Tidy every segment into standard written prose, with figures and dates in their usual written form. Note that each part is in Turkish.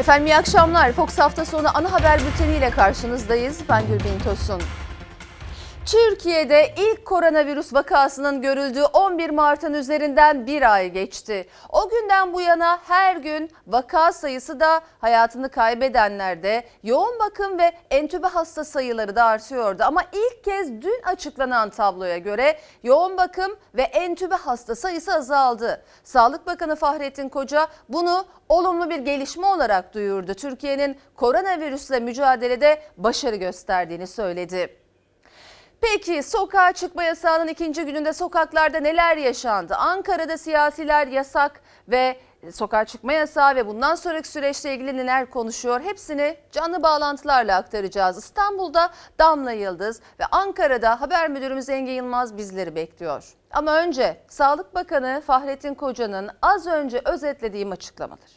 Efendim iyi akşamlar. Fox Hafta Sonu Ana Haber Bülteni ile karşınızdayız. Ben Gülbin Tosun. Türkiye'de ilk koronavirüs vakasının görüldüğü 11 Mart'ın üzerinden bir ay geçti. O günden bu yana her gün vaka sayısı da hayatını kaybedenlerde, yoğun bakım ve entübe hasta sayıları da artıyordu. Ama ilk kez dün açıklanan tabloya göre yoğun bakım ve entübe hasta sayısı azaldı. Sağlık Bakanı Fahrettin Koca bunu olumlu bir gelişme olarak duyurdu. Türkiye'nin koronavirüsle mücadelede başarı gösterdiğini söyledi. Peki sokağa çıkma yasağının ikinci gününde sokaklarda neler yaşandı? Ankara'da siyasiler yasak ve sokağa çıkma yasağı ve bundan sonraki süreçle ilgili neler konuşuyor? Hepsini canlı bağlantılarla aktaracağız. İstanbul'da Damla Yıldız ve Ankara'da haber müdürümüz Engin Yılmaz bizleri bekliyor. Ama önce Sağlık Bakanı Fahrettin Koca'nın az önce özetlediğim açıklamalar.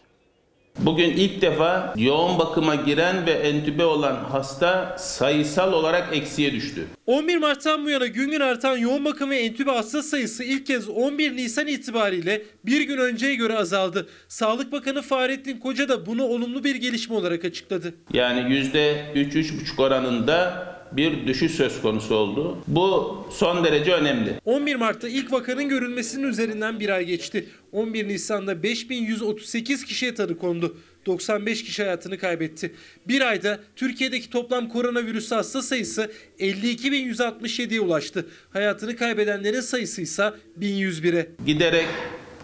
Bugün ilk defa yoğun bakıma giren ve entübe olan hasta sayısal olarak eksiye düştü. 11 Mart'tan bu yana gün gün artan yoğun bakım ve entübe hasta sayısı ilk kez 11 Nisan itibariyle bir gün önceye göre azaldı. Sağlık Bakanı Fahrettin Koca da bunu olumlu bir gelişme olarak açıkladı. Yani %3-3,5 oranında bir düşüş söz konusu oldu. Bu son derece önemli. 11 Mart'ta ilk vakanın görülmesinin üzerinden bir ay geçti. 11 Nisan'da 5138 kişiye tanı kondu. 95 kişi hayatını kaybetti. Bir ayda Türkiye'deki toplam koronavirüs hasta sayısı 52.167'ye ulaştı. Hayatını kaybedenlerin sayısı ise 1101'e. Giderek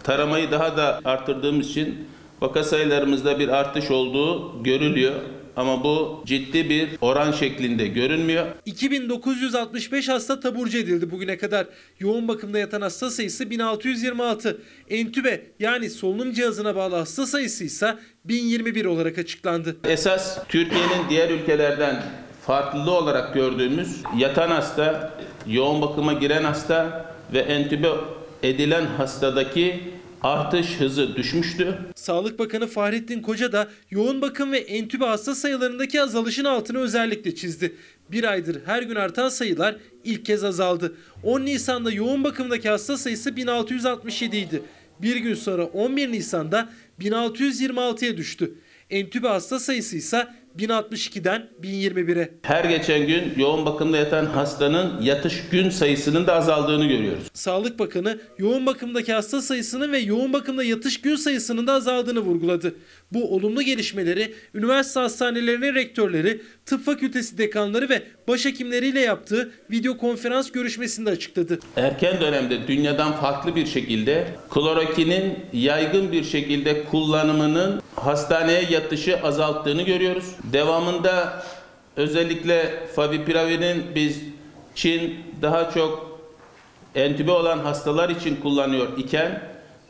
taramayı daha da arttırdığımız için vaka sayılarımızda bir artış olduğu görülüyor. Ama bu ciddi bir oran şeklinde görünmüyor. 2965 hasta taburcu edildi bugüne kadar. Yoğun bakımda yatan hasta sayısı 1626. Entübe yani solunum cihazına bağlı hasta sayısı ise 1021 olarak açıklandı. Esas Türkiye'nin diğer ülkelerden farklı olarak gördüğümüz yatan hasta, yoğun bakıma giren hasta ve entübe edilen hastadaki artış hızı düşmüştü. Sağlık Bakanı Fahrettin Koca da yoğun bakım ve entübe hasta sayılarındaki azalışın altını özellikle çizdi. Bir aydır her gün artan sayılar ilk kez azaldı. 10 Nisan'da yoğun bakımdaki hasta sayısı 1667 idi. Bir gün sonra 11 Nisan'da 1626'ya düştü. Entübe hasta sayısı ise 1062'den 1021'e. Her geçen gün yoğun bakımda yatan hastanın yatış gün sayısının da azaldığını görüyoruz. Sağlık Bakanı yoğun bakımdaki hasta sayısının ve yoğun bakımda yatış gün sayısının da azaldığını vurguladı. Bu olumlu gelişmeleri üniversite hastanelerinin rektörleri, tıp fakültesi dekanları ve başhekimleriyle yaptığı video konferans görüşmesinde açıkladı. Erken dönemde dünyadan farklı bir şekilde klorokinin yaygın bir şekilde kullanımının hastaneye yatışı azalttığını görüyoruz. Devamında özellikle favipiravinin biz Çin daha çok entübe olan hastalar için kullanıyor iken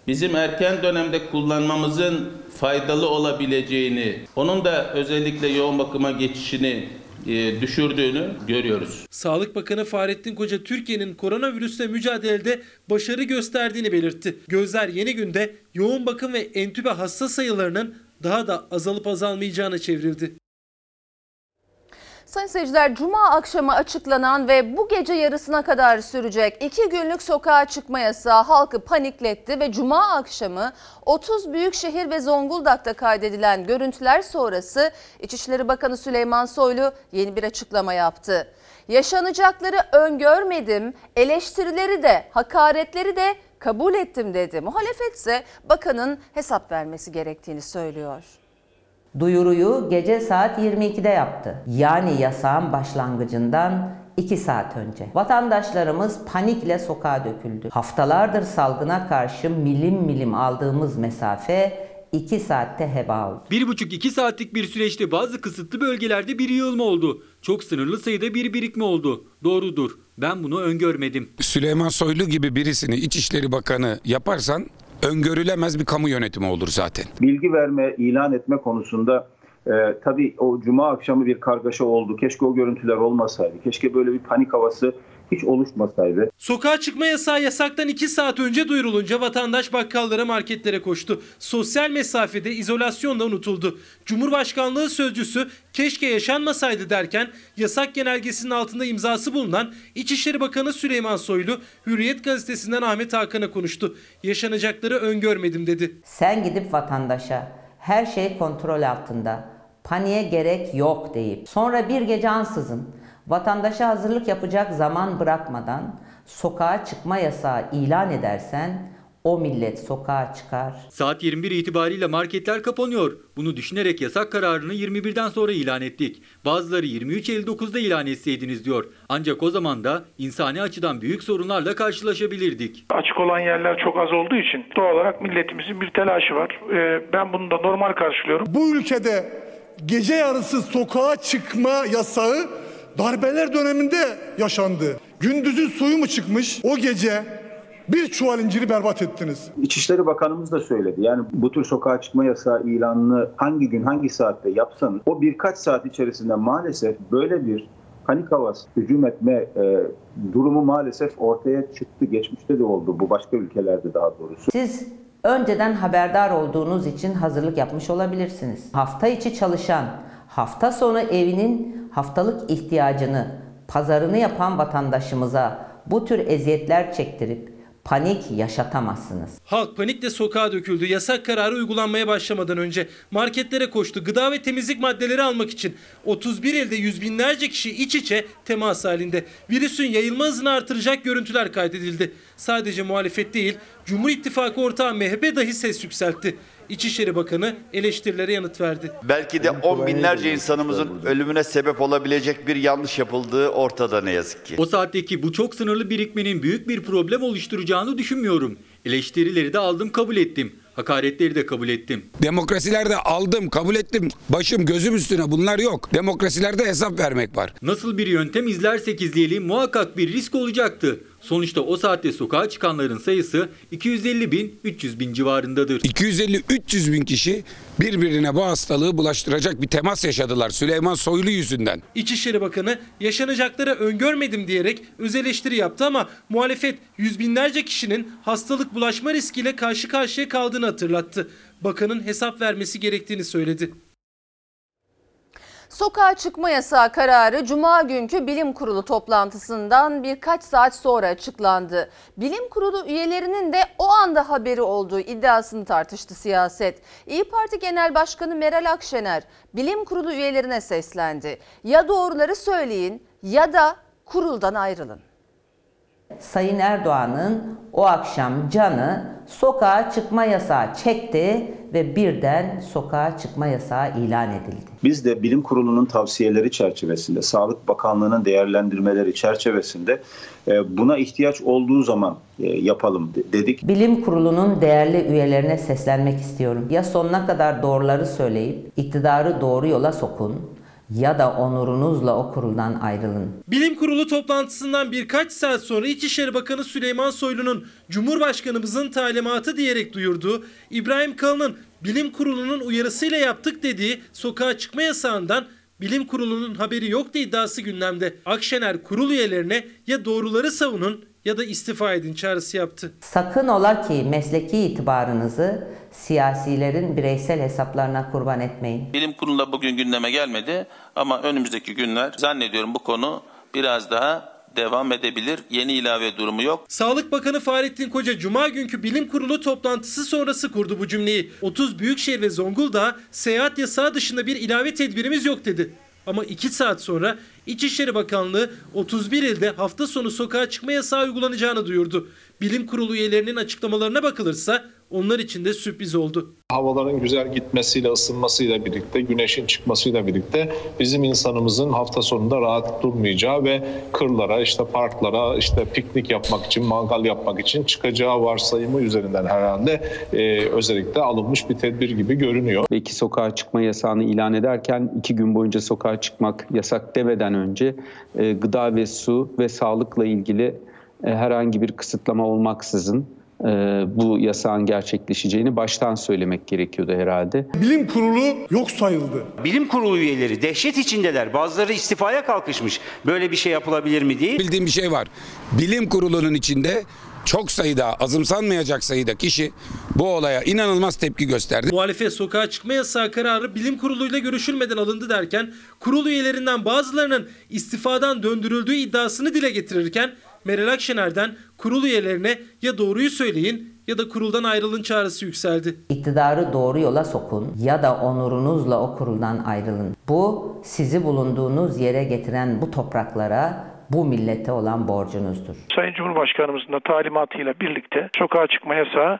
bizim erken dönemde kullanmamızın faydalı olabileceğini, onun da özellikle yoğun bakıma geçişini düşürdüğünü görüyoruz. Sağlık Bakanı Fahrettin Koca Türkiye'nin koronavirüsle mücadelede başarı gösterdiğini belirtti. Gözler yeni günde yoğun bakım ve entübe hasta sayılarının daha da azalıp azalmayacağına çevrildi. Sayın seyirciler, Cuma akşamı açıklanan ve bu gece yarısına kadar sürecek 2 günlük sokağa çıkma yasağı halkı panikletti ve Cuma akşamı 30 Büyükşehir ve Zonguldak'ta kaydedilen görüntüler sonrası İçişleri Bakanı Süleyman Soylu yeni bir açıklama yaptı. Yaşanacakları öngörmedim, eleştirileri de hakaretleri de kabul ettim dedi. Muhalefet ise bakanın hesap vermesi gerektiğini söylüyor. Duyuruyu gece saat 22'de yaptı. Yani yasağın başlangıcından 2 saat önce. Vatandaşlarımız panikle sokağa döküldü. Haftalardır salgına karşı milim milim aldığımız mesafe 2 saatte heba oldu. 1,5-2 saatlik bir süreçte bazı kısıtlı bölgelerde bir yığılma oldu. Çok sınırlı sayıda bir birikme oldu. Doğrudur. Ben bunu öngörmedim. Süleyman Soylu gibi birisini İçişleri Bakanı yaparsan öngörülemez bir kamu yönetimi olur zaten. Bilgi verme, ilan etme konusunda tabii o Cuma akşamı bir kargaşa oldu. Keşke o görüntüler olmasaydı. Keşke böyle bir panik havası hiç oluşmasaydı. Sokağa çıkma yasağı yasaktan 2 saat önce duyurulunca vatandaş bakkallara, marketlere koştu. Sosyal mesafede, izolasyonda unutuldu. Cumhurbaşkanlığı sözcüsü keşke yaşanmasaydı derken yasak genelgesinin altında imzası bulunan İçişleri Bakanı Süleyman Soylu Hürriyet gazetesinden Ahmet Hakan'a konuştu. Yaşanacakları öngörmedim dedi. Sen gidip vatandaşa her şey kontrol altında, paniğe gerek yok deyip sonra bir gece ansızın vatandaşa hazırlık yapacak zaman bırakmadan sokağa çıkma yasağı ilan edersen o millet sokağa çıkar. Saat 21 itibariyle marketler kapanıyor. Bunu düşünerek yasak kararını 21'den sonra ilan ettik. Bazıları 23.59'da ilan etseydiniz diyor. Ancak o zaman da insani açıdan büyük sorunlarla karşılaşabilirdik. Açık olan yerler çok az olduğu için doğal olarak milletimizin bir telaşı var. Ben bunu da normal karşılıyorum. Bu ülkede gece yarısı sokağa çıkma yasağı darbeler döneminde yaşandı. Gündüzün suyu mu çıkmış o gece? Bir çuval inciri berbat ettiniz. İçişleri Bakanımız da söyledi. Yani bu tür sokağa çıkma yasağı ilanını hangi gün hangi saatte yapsanız o birkaç saat içerisinde maalesef böyle bir panik havası, hücum etme durumu maalesef ortaya çıktı. Geçmişte de oldu bu, başka ülkelerde daha doğrusu. Siz önceden haberdar olduğunuz için hazırlık yapmış olabilirsiniz. Hafta içi çalışan, hafta sonu evinin haftalık ihtiyacını, pazarını yapan vatandaşımıza bu tür eziyetler çektirip panik yaşatamazsınız. Halk panikle sokağa döküldü. Yasak kararı uygulanmaya başlamadan önce marketlere koştu. Gıda ve temizlik maddeleri almak için 31 ilde yüz binlerce kişi iç içe temas halinde. Virüsün yayılma hızını artıracak görüntüler kaydedildi. Sadece muhalefet değil, Cumhur İttifakı ortağı MHP dahi ses yükseltti. İçişleri Bakanı eleştirilere yanıt verdi. Belki de on binlerce insanımızın ölümüne sebep olabilecek bir yanlış yapıldığı ortada ne yazık ki. O saatteki bu çok sınırlı birikmenin büyük bir problem oluşturacağını düşünmüyorum. Eleştirileri de aldım, kabul ettim. Hakaretleri de kabul ettim. Demokrasilerde aldım, kabul ettim. Başım gözüm üstüne, bunlar yok. Demokrasilerde hesap vermek var. Nasıl bir yöntem izlersek izleyelim muhakkak bir risk olacaktı. Sonuçta o saatte sokağa çıkanların sayısı 250 bin 300 bin civarındadır. 250-300 bin kişi birbirine bu hastalığı bulaştıracak bir temas yaşadılar Süleyman Soylu yüzünden. İçişleri Bakanı yaşanacakları öngörmedim diyerek öz eleştiri yaptı ama muhalefet yüz binlerce kişinin hastalık bulaşma riskiyle karşı karşıya kaldığını hatırlattı. Bakanın hesap vermesi gerektiğini söyledi. Sokağa çıkma yasağı kararı Cuma günkü Bilim Kurulu toplantısından birkaç saat sonra açıklandı. Bilim Kurulu üyelerinin de o anda haberi olduğu iddiasını tartıştı siyaset. İYİ Parti Genel Başkanı Meral Akşener Bilim Kurulu üyelerine seslendi. Ya doğruları söyleyin ya da kuruldan ayrılın. Sayın Erdoğan'ın o akşam canı sokağa çıkma yasağı çekti ve birden sokağa çıkma yasağı ilan edildi. Biz de Bilim Kurulu'nun tavsiyeleri çerçevesinde, Sağlık Bakanlığı'nın değerlendirmeleri çerçevesinde buna ihtiyaç olduğu zaman yapalım dedik. Bilim Kurulu'nun değerli üyelerine seslenmek istiyorum. Ya sonuna kadar doğruları söyleyip iktidarı doğru yola sokun ya da onurunuzla o kuruldan ayrılın. Bilim Kurulu toplantısından birkaç saat sonra İçişleri Bakanı Süleyman Soylu'nun Cumhurbaşkanımızın talimatı diyerek duyurduğu, İbrahim Kalın'ın Bilim Kurulu'nun uyarısıyla yaptık dediği sokağa çıkma yasağından Bilim Kurulu'nun haberi yoktu iddiası gündemde. Akşener kurul üyelerine ya doğruları savunun ya da istifa edin çağrısı yaptı. Sakın ola ki mesleki itibarınızı siyasilerin bireysel hesaplarına kurban etmeyin. Bilim Kurulu bugün gündeme gelmedi ama önümüzdeki günler zannediyorum bu konu biraz daha devam edebilir. Yeni ilave durumu yok. Sağlık Bakanı Fahrettin Koca Cuma günkü Bilim Kurulu toplantısı sonrası kurdu bu cümleyi. 30 büyükşehir ve Zonguldak'a seyahat yasağı dışında bir ilave tedbirimiz yok dedi. Ama 2 saat sonra İçişleri Bakanlığı 31 ilde hafta sonu sokağa çıkma yasağı uygulanacağını duyurdu. Bilim Kurulu üyelerinin açıklamalarına bakılırsa onlar için de sürpriz oldu. Havaların güzel gitmesiyle, ısınmasıyla birlikte, güneşin çıkmasıyla birlikte bizim insanımızın hafta sonunda rahat durmayacağı ve kırlara, parklara, piknik yapmak için, mangal yapmak için çıkacağı varsayımı üzerinden herhalde özellikle alınmış bir tedbir gibi görünüyor. Ve iki sokağa çıkma yasağını ilan ederken 2 gün boyunca sokağa çıkmak yasak demeden önce gıda ve su ve sağlıkla ilgili herhangi bir kısıtlama olmaksızın bu yasağın gerçekleşeceğini baştan söylemek gerekiyordu herhalde. Bilim Kurulu yok sayıldı. Bilim Kurulu üyeleri dehşet içindeler. Bazıları istifaya kalkışmış. Böyle bir şey yapılabilir mi diye. Bildiğim bir şey var. Bilim Kurulu'nun içinde çok sayıda, azımsanmayacak sayıda kişi bu olaya inanılmaz tepki gösterdi. Muhalefet sokağa çıkma yasağı kararı Bilim Kurulu'yla görüşülmeden alındı derken, kurul üyelerinden bazılarının istifadan döndürüldüğü iddiasını dile getirirken, Meral Akşener'den kurul üyelerine ya doğruyu söyleyin ya da kuruldan ayrılın çağrısı yükseldi. İktidarı doğru yola sokun ya da onurunuzla o kuruldan ayrılın. Bu sizi bulunduğunuz yere getiren bu topraklara, bu millete olan borcunuzdur. Sayın Cumhurbaşkanımızın da talimatıyla birlikte sokağa çıkma yasağı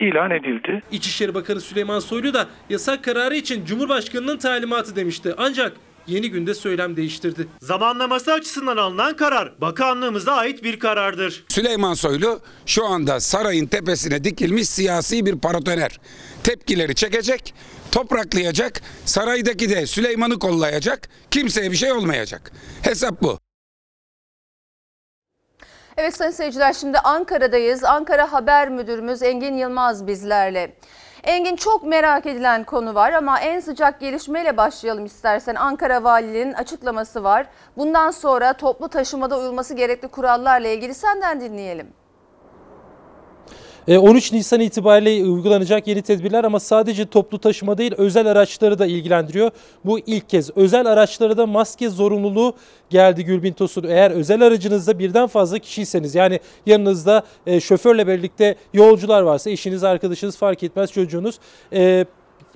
ilan edildi. İçişleri Bakanı Süleyman Soylu da yasak kararı için Cumhurbaşkanının talimatı demişti. Ancak yeni günde söylem değiştirdi. Zamanlaması açısından alınan karar bakanlığımıza ait bir karardır. Süleyman Soylu şu anda sarayın tepesine dikilmiş siyasi bir paratoner. Tepkileri çekecek, topraklayacak, saraydaki de Süleyman'ı kollayacak, kimseye bir şey olmayacak. Hesap bu. Evet sayın seyirciler, şimdi Ankara'dayız. Ankara Haber Müdürümüz Engin Yılmaz bizlerle. Engin, çok merak edilen konu var ama en sıcak gelişmeyle başlayalım istersen. Ankara Valiliğinin açıklaması var. Bundan sonra toplu taşımada uyulması gerekli kurallarla ilgili senden dinleyelim. 13 Nisan itibariyle uygulanacak yeni tedbirler ama sadece toplu taşıma değil, özel araçları da ilgilendiriyor. Bu ilk kez özel araçlara da maske zorunluluğu geldi Gülbin Tosun. Eğer özel aracınızda birden fazla kişiyseniz, yani yanınızda şoförle birlikte yolcular varsa, eşiniz, arkadaşınız, fark etmez, çocuğunuz,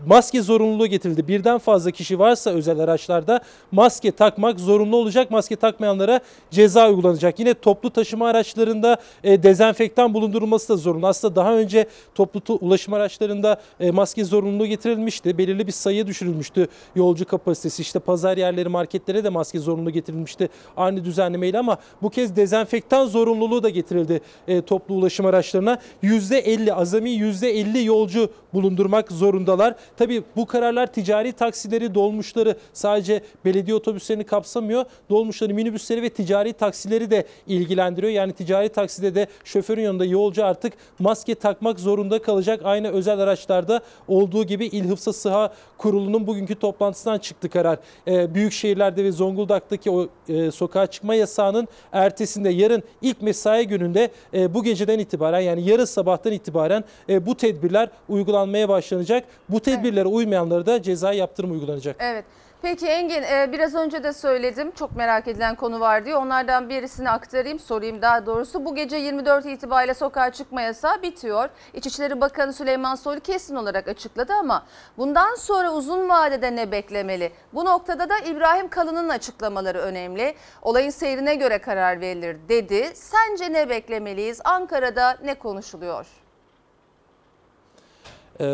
maske zorunluluğu getirildi. Birden fazla kişi varsa özel araçlarda maske takmak zorunlu olacak. Maske takmayanlara ceza uygulanacak. Yine toplu taşıma araçlarında dezenfektan bulundurulması da zorunlu. Aslında daha önce toplu ulaşım araçlarında maske zorunluluğu getirilmişti. Belirli bir sayıya düşürülmüştü yolcu kapasitesi. İşte pazar yerleri, marketlere de maske zorunluluğu getirilmişti aynı düzenlemeyle ama bu kez dezenfektan zorunluluğu da getirildi toplu ulaşım araçlarına. %50 yolcu bulundurmak zorundalar. Tabii bu kararlar ticari taksileri, dolmuşları, sadece belediye otobüslerini kapsamıyor. Dolmuşları, minibüsleri ve ticari taksileri de ilgilendiriyor. Yani ticari takside de şoförün yanında yolcu artık maske takmak zorunda kalacak. Aynı özel araçlarda olduğu gibi İl Hıfzı Sıha Kurulu'nun bugünkü toplantısından çıktı karar. Büyük şehirlerde ve Zonguldak'taki o sokağa çıkma yasağının ertesinde, yarın ilk mesai gününde, bu geceden itibaren, yani yarın sabahtan itibaren bu tedbirler uygulanmaya başlanacak. Bu tedbirlere uymayanlara da ceza yaptırım uygulanacak. Evet. Peki Engin, biraz önce de söyledim, çok merak edilen konu var diye. Onlardan birisini aktarayım, sorayım daha doğrusu. Bu gece 24 itibariyle sokağa çıkma yasağı bitiyor. İçişleri Bakanı Süleyman Soylu kesin olarak açıkladı ama bundan sonra uzun vadede ne beklemeli? Bu noktada da İbrahim Kalın'ın açıklamaları önemli. Olayın seyrine göre karar verilir dedi. Sence ne beklemeliyiz? Ankara'da ne konuşuluyor?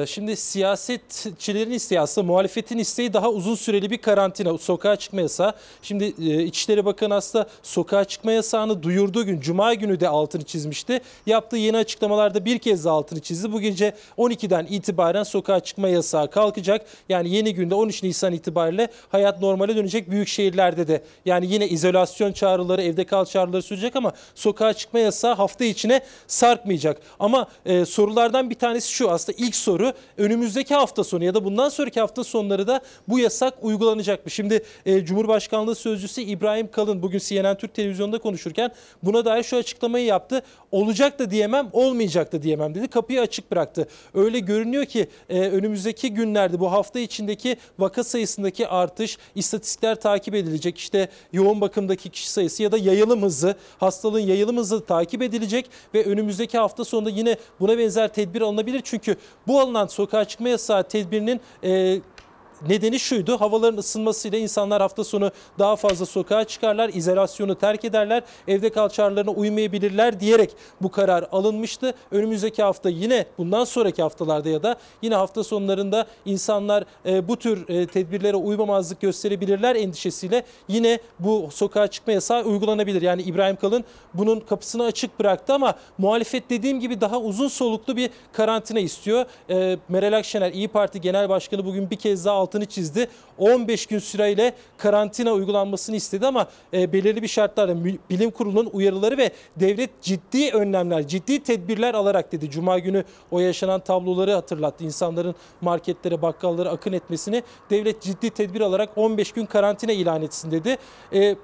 Şimdi siyasetçilerin isteği, aslında muhalefetin isteği daha uzun süreli bir karantina, sokağa çıkma yasağı. Şimdi İçişleri Bakanı aslında sokağa çıkma yasağını duyurduğu gün, Cuma günü de altını çizmişti. Yaptığı yeni açıklamalarda bir kez de altını çizdi. Bu gece 12'den itibaren sokağa çıkma yasağı kalkacak. Yani yeni günde 13 Nisan itibariyle hayat normale dönecek büyük şehirlerde de. Yani yine izolasyon çağrıları, evde kal çağrıları sürecek ama sokağa çıkma yasağı hafta içine sarkmayacak. Ama sorulardan bir tanesi şu, aslında ilk soru. Önümüzdeki hafta sonu ya da bundan sonraki hafta sonları da bu yasak uygulanacak mı? Şimdi Cumhurbaşkanlığı Sözcüsü İbrahim Kalın bugün CNN Türk Televizyonu'nda konuşurken buna dair şu açıklamayı yaptı. Olacak da diyemem, olmayacak da diyemem dedi. Kapıyı açık bıraktı. Öyle görünüyor ki önümüzdeki günlerde bu hafta içindeki vaka sayısındaki artış, istatistikler takip edilecek. İşte yoğun bakımdaki kişi sayısı ya da yayılım hızı, hastalığın yayılım hızı takip edilecek ve önümüzdeki hafta sonunda yine buna benzer tedbir alınabilir. Çünkü bu alınan sokağa çıkma yasağı tedbirinin nedeni şuydu: havaların ısınmasıyla insanlar hafta sonu daha fazla sokağa çıkarlar, izolasyonu terk ederler, evde kal çağrılarına uymayabilirler diyerek bu karar alınmıştı. Önümüzdeki hafta, yine bundan sonraki haftalarda ya da yine hafta sonlarında insanlar bu tür tedbirlere uymamazlık gösterebilirler endişesiyle yine bu sokağa çıkma yasağı uygulanabilir. Yani İbrahim Kalın bunun kapısını açık bıraktı ama muhalefet, dediğim gibi, daha uzun soluklu bir karantina istiyor. Meral Akşener, İYİ Parti Genel Başkanı, bugün bir kez daha altını çizdi. 15 gün süreyle karantina uygulanmasını istedi ama belirli bir şartlarla, Bilim Kurulu'nun uyarıları ve devlet ciddi önlemler, ciddi tedbirler alarak dedi. Cuma günü o yaşanan tabloları hatırlattı. İnsanların marketlere, bakkallara akın etmesini devlet ciddi tedbir alarak 15 gün karantina ilan etsin dedi.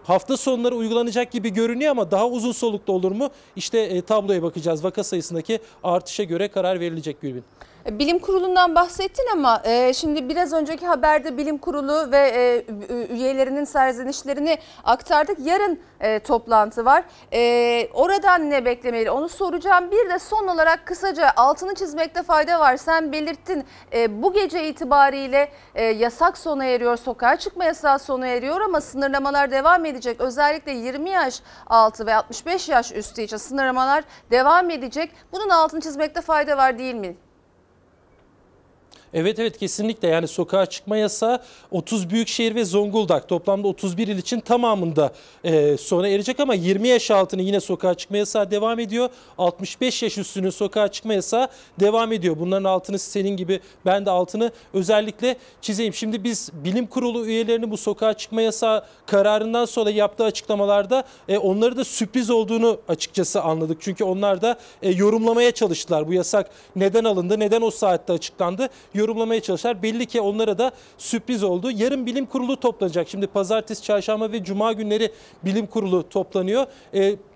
Hafta sonları uygulanacak gibi görünüyor ama daha uzun soluklu olur mu? İşte tabloya bakacağız. Vaka sayısındaki artışa göre karar verilecek Gülbin. Bilim Kurulu'ndan bahsettin ama şimdi biraz önceki haberde Bilim Kurulu ve üyelerinin serzenişlerini aktardık. Yarın toplantı var. Oradan ne beklemeli onu soracağım. Bir de son olarak kısaca altını çizmekte fayda var. Sen belirttin bu gece itibariyle yasak sona eriyor, sokağa çıkma yasağı sona eriyor ama sınırlamalar devam edecek. Özellikle 20 yaş altı ve 65 yaş üstü için sınırlamalar devam edecek. Bunun altını çizmekte fayda var değil mi? Evet kesinlikle, yani sokağa çıkma yasağı 30 büyükşehir ve Zonguldak toplamda 31 il için tamamında sona erecek ama 20 yaş altını yine sokağa çıkma yasağı devam ediyor. 65 yaş üstünün sokağa çıkma yasağı devam ediyor. Bunların altını senin gibi ben de altını özellikle çizeyim. Şimdi biz Bilim Kurulu üyelerinin bu sokağa çıkma yasağı kararından sonra yaptığı açıklamalarda onları da sürpriz olduğunu açıkçası anladık. Çünkü onlar da yorumlamaya çalıştılar. Bu yasak neden alındı, neden o saatte açıklandı? Yorumlamaya çalışlar. Belli ki onlara da sürpriz oldu. Yarın Bilim Kurulu toplanacak. Şimdi pazartesi, çarşamba ve cuma günleri Bilim Kurulu toplanıyor.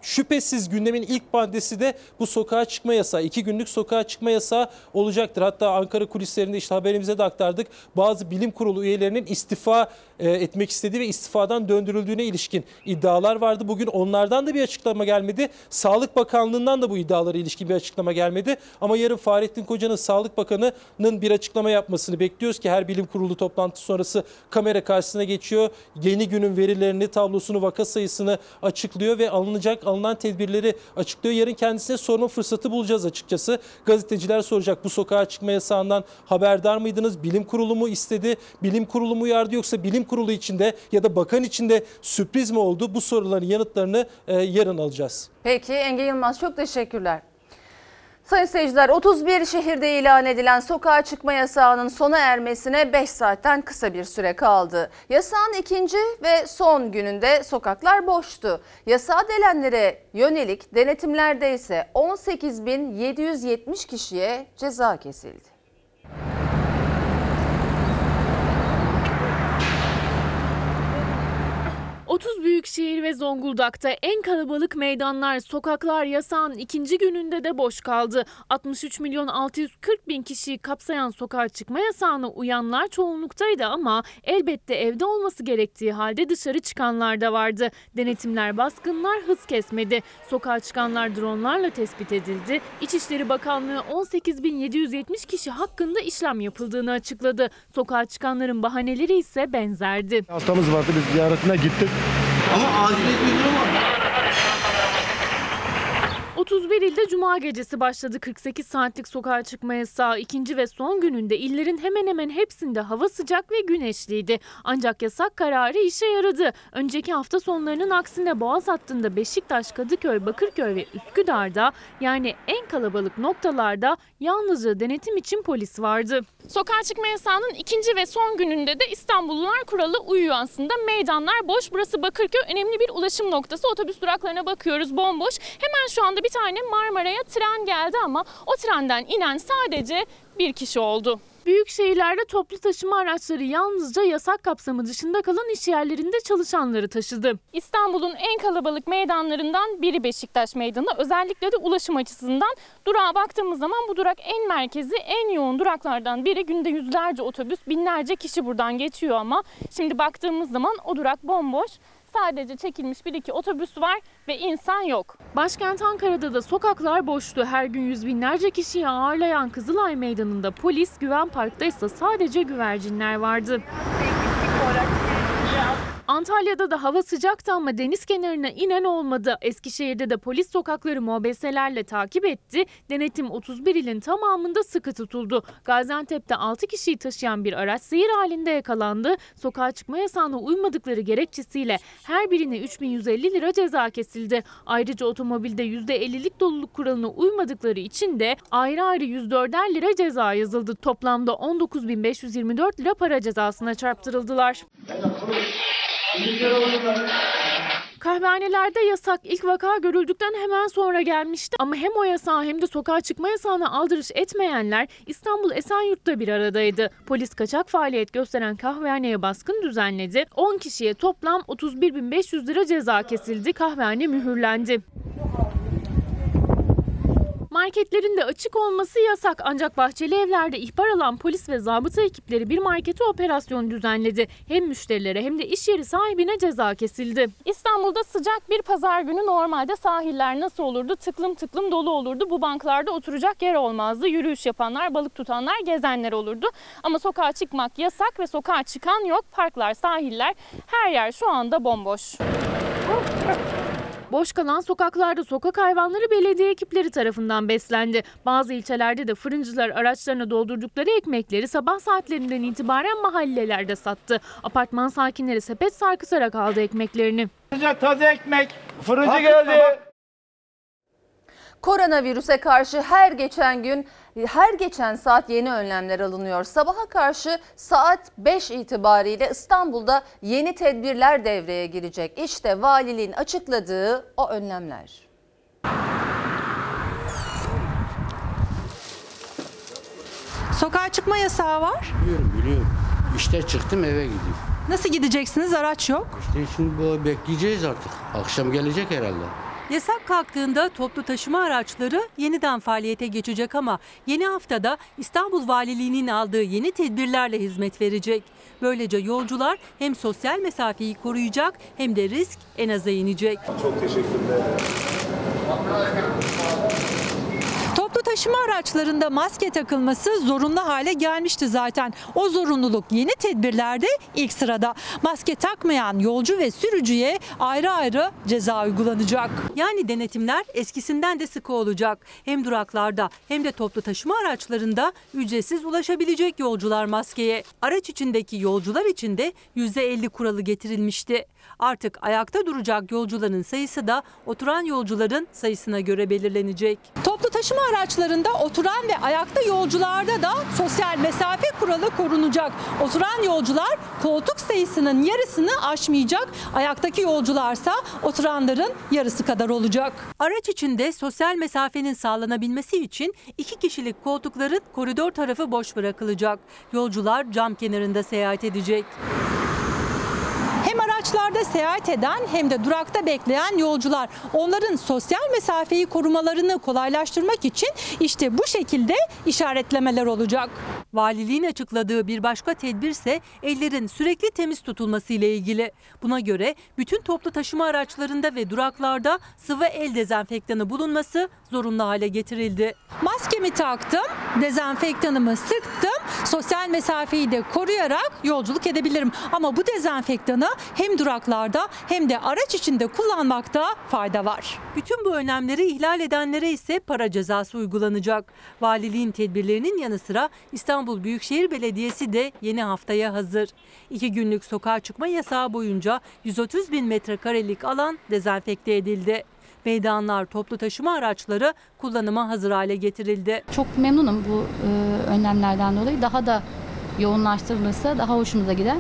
Şüphesiz gündemin ilk maddesi de bu sokağa çıkma yasağı. 2 günlük sokağa çıkma yasağı olacaktır. Hatta Ankara kulislerinde işte haberimize de aktardık. Bazı Bilim Kurulu üyelerinin istifa etmek istediği ve istifadan döndürüldüğüne ilişkin iddialar vardı. Bugün onlardan da bir açıklama gelmedi. Sağlık Bakanlığı'ndan da bu iddialara ilişkin bir açıklama gelmedi. Ama yarın Fahrettin Koca'nın, Sağlık Bakanı'nın bir açıklama yapmasını bekliyoruz ki her Bilim Kurulu toplantısı sonrası kamera karşısına geçiyor. Yeni günün verilerini, tablosunu, vaka sayısını açıklıyor ve alınan tedbirleri açıklıyor. Yarın kendisine sorma fırsatı bulacağız açıkçası. Gazeteciler soracak, bu sokağa çıkma yasağından haberdar mıydınız? Bilim Kurulu mu istedi? Bilim Kurulu mu uyardı? Yoksa Bilim Kurulu içinde ya da bakan içinde sürpriz mi oldu? Bu soruların yanıtlarını yarın alacağız. Peki Engin Yılmaz, çok teşekkürler. Sayın seyirciler, 31 şehirde ilan edilen sokağa çıkma yasağının sona ermesine 5 saatten kısa bir süre kaldı. Yasağın ikinci ve son gününde sokaklar boştu. Yasağa delenlere yönelik denetimlerde ise 18.770 kişiye ceza kesildi. Büyükşehir ve Zonguldak'ta en kalabalık meydanlar, sokaklar yasağın ikinci gününde de boş kaldı. 63.640.000 kişiyi kapsayan sokağa çıkma yasağına uyanlar çoğunluktaydı ama elbette evde olması gerektiği halde dışarı çıkanlar da vardı. Denetimler, baskınlar hız kesmedi. Sokağa çıkanlar dronlarla tespit edildi. İçişleri Bakanlığı 18.770 kişi hakkında işlem yapıldığını açıkladı. Sokağa çıkanların bahaneleri ise benzerdi. Hastamız vardı, biz ziyaretine gittik. Ama acil ediyor mu? 31 ilde cuma gecesi başladı 48 saatlik sokağa çıkma yasağı. İkinci ve son gününde illerin hemen hemen hepsinde hava sıcak ve güneşliydi. Ancak yasak kararı işe yaradı. Önceki hafta sonlarının aksine Boğaz hattında Beşiktaş, Kadıköy, Bakırköy ve Üsküdar'da, yani en kalabalık noktalarda yalnızca denetim için polis vardı. Sokağa çıkma yasağının ikinci ve son gününde de İstanbullular kurala uyuyor aslında. Meydanlar boş. Burası Bakırköy, önemli bir ulaşım noktası. Otobüs duraklarına bakıyoruz, bomboş. Hemen şu anda bir tane Marmara'ya tren geldi ama o trenden inen sadece bir kişi oldu. Büyük şehirlerde toplu taşıma araçları yalnızca yasak kapsamı dışında kalan iş yerlerinde çalışanları taşıdı. İstanbul'un en kalabalık meydanlarından biri Beşiktaş Meydanı. Özellikle de ulaşım açısından durağa baktığımız zaman bu durak en merkezi, en yoğun duraklardan biri. Günde yüzlerce otobüs, binlerce kişi buradan geçiyor ama şimdi baktığımız zaman o durak bomboş. Sadece çekilmiş 1-2 otobüs var ve insan yok. Başkent Ankara'da da sokaklar boştu. Her gün yüz binlerce kişiyi ağırlayan Kızılay Meydanı'nda polis, Güven Park'ta ise sadece güvercinler vardı. Antalya'da da hava sıcaktı ama deniz kenarına inen olmadı. Eskişehir'de de polis sokakları mobeselerle takip etti. Denetim 31 ilin tamamında sıkı tutuldu. Gaziantep'te 6 kişiyi taşıyan bir araç seyir halinde yakalandı. Sokağa çıkma yasağına uymadıkları gerekçesiyle her birine 3.150 lira ceza kesildi. Ayrıca otomobilde %50'lik doluluk kuralına uymadıkları için de ayrı ayrı 104'er lira ceza yazıldı. Toplamda 19.524 lira para cezasına çarptırıldılar. Kahvehanelerde yasak ilk vaka görüldükten hemen sonra gelmişti ama hem o yasağı hem de sokağa çıkma yasağına aldırış etmeyenler İstanbul Esenyurt'ta bir aradaydı. Polis kaçak faaliyet gösteren kahvehaneye baskın düzenledi. 10 kişiye toplam 31.500 lira ceza kesildi. Kahvehane mühürlendi. marketlerin de açık olması yasak. Ancak bahçeli evlerde ihbar alan polis ve zabıta ekipleri bir markete operasyon düzenledi. Hem müşterilere hem de iş yeri sahibine ceza kesildi. İstanbul'da sıcak bir pazar günü normalde sahiller nasıl olurdu? Tıklım tıklım dolu olurdu. Bu banklarda oturacak yer olmazdı. Yürüyüş yapanlar, balık tutanlar, gezenler olurdu. Ama sokağa çıkmak yasak ve sokağa çıkan yok. Parklar, sahiller, her yer şu anda bomboş. Boş kalan sokaklarda sokak hayvanları belediye ekipleri tarafından beslendi. Bazı ilçelerde de fırıncılar araçlarına doldurdukları ekmekleri sabah saatlerinden itibaren mahallelerde sattı. Apartman sakinleri sepet sarkıtarak aldı ekmeklerini. Taze ekmek, fırıncı geldi. Koronavirüse karşı her geçen saat yeni önlemler alınıyor. Sabaha karşı saat 5 itibariyle İstanbul'da yeni tedbirler devreye girecek. İşte valiliğin açıkladığı o önlemler. Sokağa çıkma yasağı var. Biliyorum. İşte çıktım, eve gidiyorum. Nasıl gideceksiniz? Araç yok. İşte şimdi bekleyeceğiz artık. Akşam gelecek herhalde. Yasak kalktığında toplu taşıma araçları yeniden faaliyete geçecek ama yeni haftada İstanbul Valiliği'nin aldığı yeni tedbirlerle hizmet verecek. Böylece yolcular hem sosyal mesafeyi koruyacak hem de risk en aza inecek. Çok teşekkürler. Toplu taşıma araçlarında maske takılması zorunlu hale gelmişti zaten. O zorunluluk yeni tedbirlerde ilk sırada. Maske takmayan yolcu ve sürücüye ayrı ayrı ceza uygulanacak. Yani denetimler eskisinden de sıkı olacak. Hem duraklarda hem de toplu taşıma araçlarında ücretsiz ulaşabilecek yolcular maskeye. Araç içindeki yolcular için de %50 kuralı getirilmişti. Artık ayakta duracak yolcuların sayısı da oturan yolcuların sayısına göre belirlenecek. Toplu taşıma araçlarında oturan ve ayakta yolcularda da sosyal mesafe kuralı korunacak. Oturan yolcular koltuk sayısının yarısını aşmayacak. Ayaktaki yolcularsa oturanların yarısı kadar olacak. Araç içinde sosyal mesafenin sağlanabilmesi için 2 kişilik koltukların koridor tarafı boş bırakılacak. Yolcular cam kenarında seyahat edecek. Hem araçlarda seyahat eden hem de durakta bekleyen yolcular, onların sosyal mesafeyi korumalarını kolaylaştırmak için işte bu şekilde işaretlemeler olacak. Valiliğin açıkladığı bir başka tedbir ise ellerin sürekli temiz tutulması ile ilgili. Buna göre bütün toplu taşıma araçlarında ve duraklarda sıvı el dezenfektanı bulunması zorunlu hale getirildi. Maskemi taktım, dezenfektanımı sıktım, sosyal mesafeyi de koruyarak yolculuk edebilirim. Ama bu dezenfektanı hem duraklarda hem de araç içinde kullanmakta fayda var. Bütün bu önlemleri ihlal edenlere ise para cezası uygulanacak. Valiliğin tedbirlerinin yanı sıra İstanbul Büyükşehir Belediyesi de yeni haftaya hazır. 2 günlük sokağa çıkma yasağı boyunca 130 bin metrekarelik alan dezenfekte edildi. Meydanlar, toplu taşıma araçları kullanıma hazır hale getirildi. Çok memnunum bu önlemlerden dolayı. Daha da yoğunlaştırılırsa daha hoşumuza gider.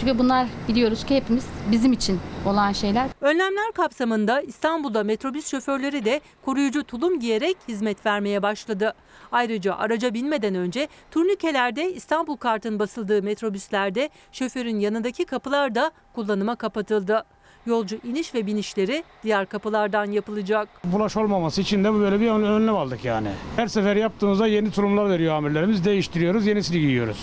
Çünkü bunlar biliyoruz ki hepimiz bizim için olan şeyler. Önlemler kapsamında İstanbul'da metrobüs şoförleri de koruyucu tulum giyerek hizmet vermeye başladı. Ayrıca araca binmeden önce turnikelerde İstanbul Kart'ın basıldığı metrobüslerde şoförün yanındaki kapılar da kullanıma kapatıldı. Yolcu iniş ve binişleri diğer kapılardan yapılacak. Bulaş olmaması için de böyle bir önlem aldık yani. Her sefer yaptığımızda yeni tulumlar veriyor amirlerimiz. Değiştiriyoruz, yenisini giyiyoruz.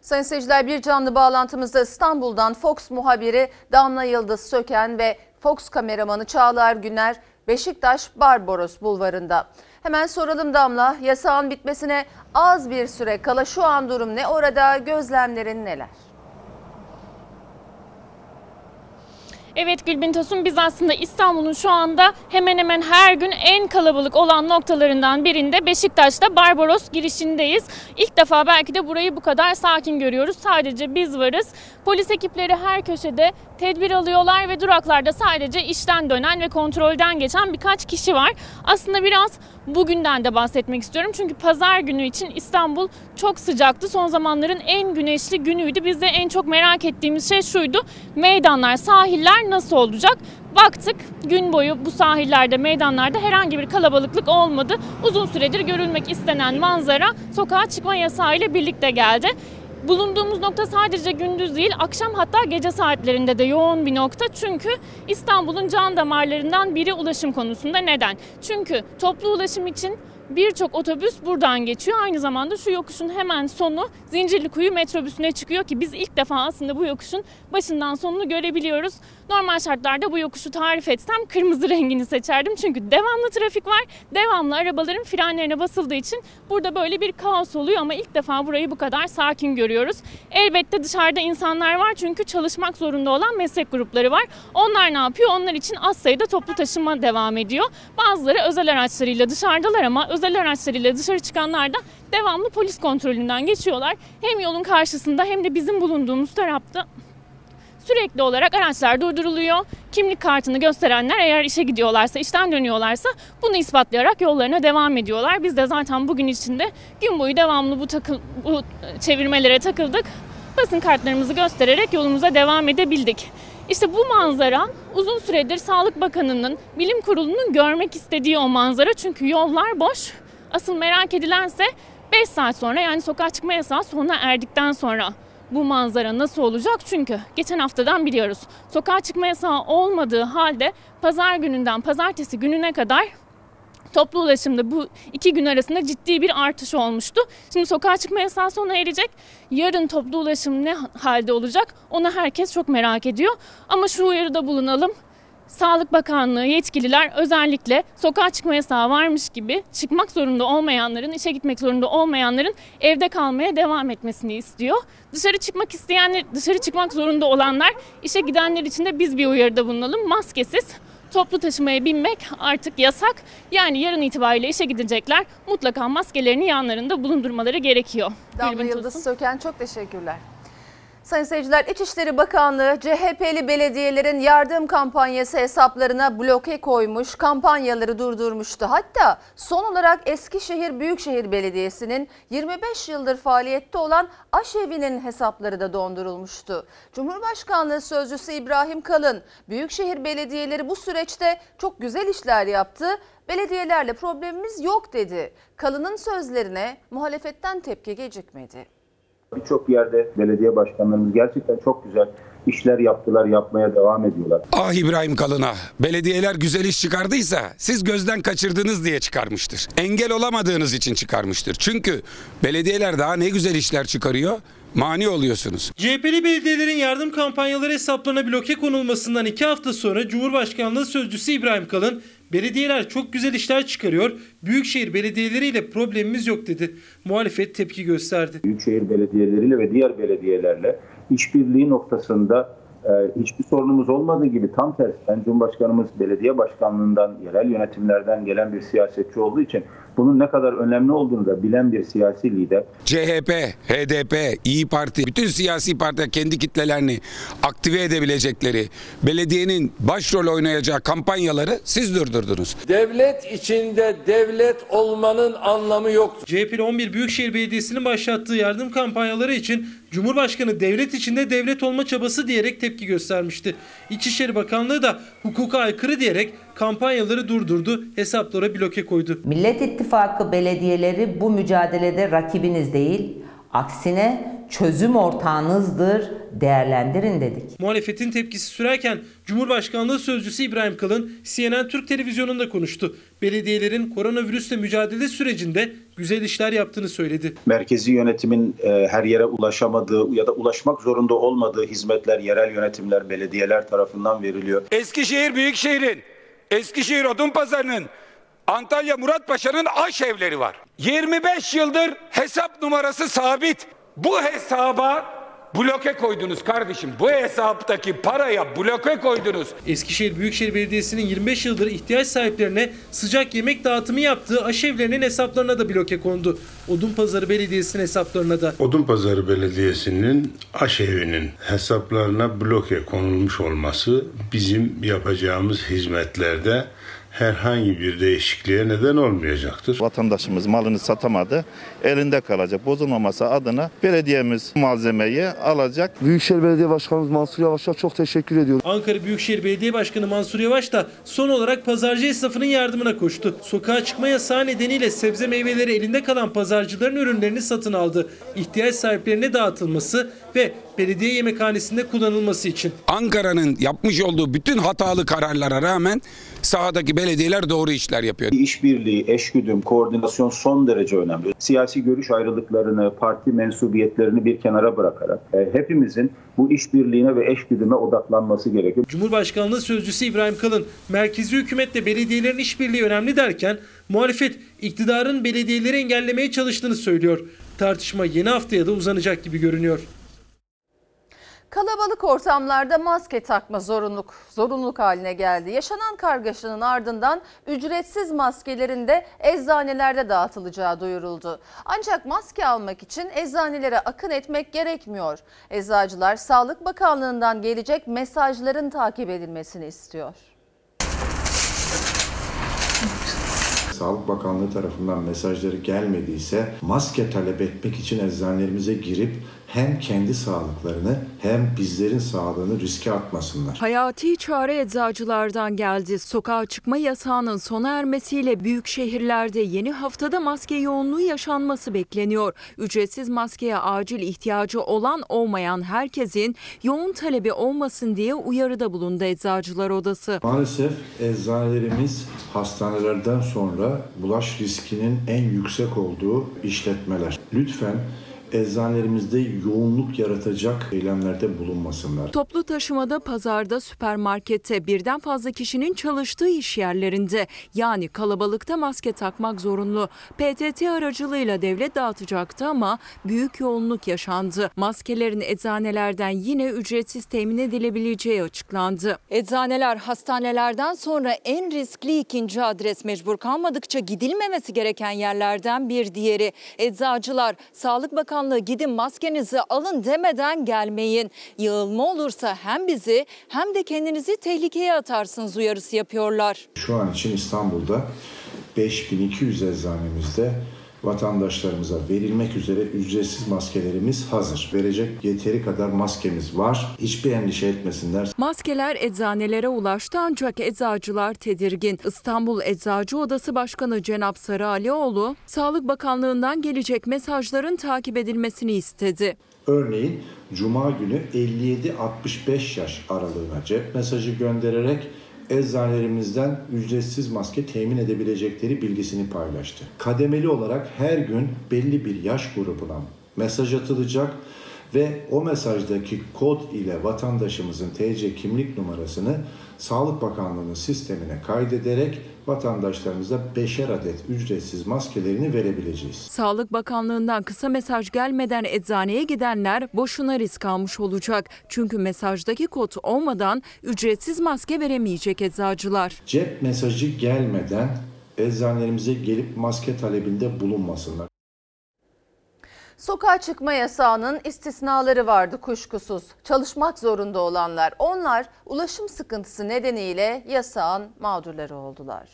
Sayın seyirciler, bir canlı bağlantımızda İstanbul'dan Fox muhabiri Damla Yıldız Söken ve Fox kameramanı Çağlar Güner Beşiktaş Barbaros Bulvarı'nda. Hemen soralım Damla, yasağın bitmesine az bir süre kala şu an durum ne? Orada gözlemlerin neler? Evet Gülbin Tosun, biz aslında İstanbul'un şu anda hemen hemen her gün en kalabalık olan noktalarından birinde Beşiktaş'ta Barbaros girişindeyiz. İlk defa belki de burayı bu kadar sakin görüyoruz. Sadece biz varız. Polis ekipleri her köşede tedbir alıyorlar ve duraklarda sadece işten dönen ve kontrolden geçen birkaç kişi var. Aslında biraz bugünden de bahsetmek istiyorum. Çünkü pazar günü için İstanbul çok sıcaktı. Son zamanların en güneşli günüydü. Biz de en çok merak ettiğimiz şey şuydu. Meydanlar, sahiller nasıl olacak? Baktık gün boyu bu sahillerde, meydanlarda herhangi bir kalabalıklık olmadı. Uzun süredir görülmek istenen manzara sokağa çıkma yasağı ile birlikte geldi. bulunduğumuz nokta sadece gündüz değil, akşam hatta gece saatlerinde de yoğun bir nokta. Çünkü İstanbul'un can damarlarından biri ulaşım konusunda. Neden? Çünkü toplu ulaşım için birçok otobüs buradan geçiyor. Aynı zamanda şu yokuşun hemen sonu Zincirlikuyu metrobüsüne çıkıyor ki biz ilk defa aslında bu yokuşun başından sonunu görebiliyoruz. Normal şartlarda bu yokuşu tarif etsem kırmızı rengini seçerdim. Çünkü devamlı trafik var. Devamlı arabaların frenlerine basıldığı için burada böyle bir kaos oluyor ama ilk defa burayı bu kadar sakin görüyoruz. Elbette dışarıda insanlar var çünkü çalışmak zorunda olan meslek grupları var. Onlar ne yapıyor? Onlar için az sayıda toplu taşıma devam ediyor. Bazıları özel araçlarıyla dışarıdalar ama özel araçlarıyla dışarı çıkanlar da devamlı polis kontrolünden geçiyorlar. Hem yolun karşısında hem de bizim bulunduğumuz tarafta sürekli olarak araçlar durduruluyor. Kimlik kartını gösterenler eğer işe gidiyorlarsa, işten dönüyorlarsa bunu ispatlayarak yollarına devam ediyorlar. Biz de zaten bugün içinde gün boyu devamlı bu çevirmelere takıldık. Basın kartlarımızı göstererek yolumuza devam edebildik. İşte bu manzara uzun süredir Sağlık Bakanı'nın, Bilim Kurulu'nun görmek istediği o manzara. Çünkü yollar boş. Asıl merak edilense 5 saat sonra, yani sokağa çıkma yasağı sona erdikten sonra bu manzara nasıl olacak? Çünkü geçen haftadan biliyoruz. Sokağa çıkma yasağı olmadığı halde pazar gününden pazartesi gününe kadar toplu ulaşımda bu iki gün arasında ciddi bir artış olmuştu. Şimdi sokağa çıkma yasağı sona erecek. Yarın toplu ulaşım ne halde olacak? Onu herkes çok merak ediyor. Ama şu uyarıda bulunalım. Sağlık Bakanlığı yetkililer özellikle sokağa çıkma yasağı varmış gibi çıkmak zorunda olmayanların, işe gitmek zorunda olmayanların evde kalmaya devam etmesini istiyor. Dışarı çıkmak isteyenler, dışarı çıkmak zorunda olanlar, işe gidenler için de biz bir uyarıda bulunalım. Maskesiz toplu taşımaya binmek artık yasak. Yani yarın itibariyle işe gidecekler. Mutlaka maskelerini yanlarında bulundurmaları gerekiyor. Damla Yıldız Söken, çok teşekkürler. Sayın seyirciler, İçişleri Bakanlığı CHP'li belediyelerin yardım kampanyası hesaplarına bloke koymuş, kampanyaları durdurmuştu. Hatta son olarak Eskişehir Büyükşehir Belediyesi'nin 25 yıldır faaliyette olan aşevinin hesapları da dondurulmuştu. Cumhurbaşkanlığı Sözcüsü İbrahim Kalın, Büyükşehir Belediyeleri bu süreçte çok güzel işler yaptı, belediyelerle problemimiz yok dedi. Kalın'ın sözlerine muhalefetten tepki gecikmedi. Birçok yerde belediye başkanlarımız gerçekten çok güzel işler yaptılar, yapmaya devam ediyorlar. Ah İbrahim Kalın'a, belediyeler güzel iş çıkardıysa siz gözden kaçırdınız diye çıkarmıştır. Engel olamadığınız için çıkarmıştır. Çünkü belediyeler daha ne güzel işler çıkarıyor, mani oluyorsunuz. CHP'li belediyelerin yardım kampanyaları hesaplarına bloke konulmasından 2 hafta sonra Cumhurbaşkanlığı Sözcüsü İbrahim Kalın, belediyeler çok güzel işler çıkarıyor, büyükşehir belediyeleriyle problemimiz yok dedi. Muhalefet tepki gösterdi. Büyükşehir belediyeleriyle ve diğer belediyelerle işbirliği noktasında hiçbir sorunumuz olmadığı gibi, tam tersi, ben Cumhurbaşkanımız belediye başkanlığından, yerel yönetimlerden gelen bir siyasetçi olduğu için bunun ne kadar önemli olduğunu da bilen bir siyasi lider. CHP, HDP, İYİ Parti, bütün siyasi partiler kendi kitlelerini aktive edebilecekleri, belediyenin başrol oynayacağı kampanyaları siz durdurdunuz. Devlet içinde devlet olmanın anlamı yoktur. CHP'li 11 Büyükşehir Belediyesi'nin başlattığı yardım kampanyaları için Cumhurbaşkanı devlet içinde devlet olma çabası diyerek tepki göstermişti. İçişleri Bakanlığı da hukuka aykırı diyerek kampanyaları durdurdu, hesaplara bloke koydu. Millet İttifakı belediyeleri bu mücadelede rakibiniz değil, aksine çözüm ortağınızdır, değerlendirin dedik. Muhalefetin tepkisi sürerken Cumhurbaşkanlığı Sözcüsü İbrahim Kalın CNN Türk Televizyonu'nda konuştu. Belediyelerin koronavirüsle mücadele sürecinde güzel işler yaptığını söyledi. Merkezi yönetimin her yere ulaşamadığı ya da ulaşmak zorunda olmadığı hizmetler yerel yönetimler, belediyeler tarafından veriliyor. Eskişehir Büyükşehir'in, Eskişehir Odunpazarı'nın, Antalya Muratpaşa'nın aşevleri var. 25 yıldır hesap numarası sabit. Bu hesaba bloke koydunuz kardeşim. Bu hesaptaki paraya bloke koydunuz. Eskişehir Büyükşehir Belediyesi'nin 25 yıldır ihtiyaç sahiplerine sıcak yemek dağıtımı yaptığı aşevlerinin hesaplarına da bloke kondu. Odunpazarı Belediyesi'nin hesaplarına da. Odunpazarı Belediyesi'nin aşevinin hesaplarına bloke konulmuş olması bizim yapacağımız hizmetlerde herhangi bir değişikliğe neden olmayacaktır. Vatandaşımız malını satamadı, elinde kalacak. Bozulmaması adına belediyemiz malzemeyi alacak. Büyükşehir Belediye Başkanımız Mansur Yavaş'a çok teşekkür ediyorum. Ankara Büyükşehir Belediye Başkanı Mansur Yavaş da son olarak pazarcı esnafının yardımına koştu. Sokağa çıkma yasağı nedeniyle sebze meyveleri elinde kalan pazarcıların ürünlerini satın aldı. İhtiyaç sahiplerine dağıtılması ve belediye yemekhanesinde kullanılması için. Ankara'nın yapmış olduğu bütün hatalı kararlara rağmen sahadaki belediyeler doğru işler yapıyor. İşbirliği, eşgüdüm, koordinasyon son derece önemli. Siyasi görüş ayrılıklarını, parti mensubiyetlerini bir kenara bırakarak hepimizin bu işbirliğine ve eşgüdüme odaklanması gerekiyor. Cumhurbaşkanlığı Sözcüsü İbrahim Kalın, merkezi hükümetle belediyelerin işbirliği önemli derken muhalefet iktidarın belediyeleri engellemeye çalıştığını söylüyor. Tartışma yeni haftaya da uzanacak gibi görünüyor. Kalabalık ortamlarda maske takma zorunluluk haline geldi. Yaşanan kargaşanın ardından ücretsiz maskelerin de eczanelerde dağıtılacağı duyuruldu. Ancak maske almak için eczanelere akın etmek gerekmiyor. Eczacılar Sağlık Bakanlığı'ndan gelecek mesajların takip edilmesini istiyor. Sağlık Bakanlığı tarafından mesajları gelmediyse maske talep etmek için eczanelerimize girip hem kendi sağlıklarını hem bizlerin sağlığını riske atmasınlar. Hayati çare eczacılardan geldi. Sokağa çıkma yasağının sona ermesiyle büyük şehirlerde yeni haftada maske yoğunluğu yaşanması bekleniyor. Ücretsiz maskeye acil ihtiyacı olan olmayan herkesin yoğun talebi olmasın diye uyarıda bulundu Eczacılar Odası. Maalesef eczanelerimiz hastanelerden sonra bulaş riskinin en yüksek olduğu işletmeler. Lütfen eczanelerimizde yoğunluk yaratacak eylemlerde bulunmasınlar. Toplu taşımada, pazarda, süpermarkette, birden fazla kişinin çalıştığı iş yerlerinde, yani kalabalıkta maske takmak zorunlu. PTT aracılığıyla devlet dağıtacaktı ama büyük yoğunluk yaşandı. Maskelerin eczanelerden yine ücretsiz temin edilebileceği açıklandı. Eczaneler hastanelerden sonra en riskli ikinci adres, mecbur kalmadıkça gidilmemesi gereken yerlerden bir diğeri. Eczacılar Sağlık Bakanlığı gidin maskenizi alın demeden gelmeyin. Yığılma olursa hem bizi hem de kendinizi tehlikeye atarsınız uyarısı yapıyorlar. Şu an için İstanbul'da 5200 eczanemizde vatandaşlarımıza verilmek üzere ücretsiz maskelerimiz hazır. Verecek yeteri kadar maskemiz var. Hiçbir endişe etmesinler. Maskeler eczanelere ulaştı ancak eczacılar tedirgin. İstanbul Eczacı Odası Başkanı Cenap Sarıalioğlu, Sağlık Bakanlığı'ndan gelecek mesajların takip edilmesini istedi. Örneğin Cuma günü 57-65 yaş aralığına cep mesajı göndererek eczanelerimizden ücretsiz maske temin edebilecekleri bilgisini paylaştı. Kademeli olarak her gün belli bir yaş grubuna mesaj atılacak ve o mesajdaki kod ile vatandaşımızın TC kimlik numarasını Sağlık Bakanlığı'nın sistemine kaydederek vatandaşlarımıza 5'er adet ücretsiz maskelerini verebileceğiz. Sağlık Bakanlığı'ndan kısa mesaj gelmeden eczaneye gidenler boşuna risk almış olacak. Çünkü mesajdaki kod olmadan ücretsiz maske veremeyecek eczacılar. Cep mesajı gelmeden eczanelerimize gelip maske talebinde bulunmasınlar. Sokağa çıkma yasağının istisnaları vardı kuşkusuz. Çalışmak zorunda olanlar, onlar ulaşım sıkıntısı nedeniyle yasağın mağdurları oldular.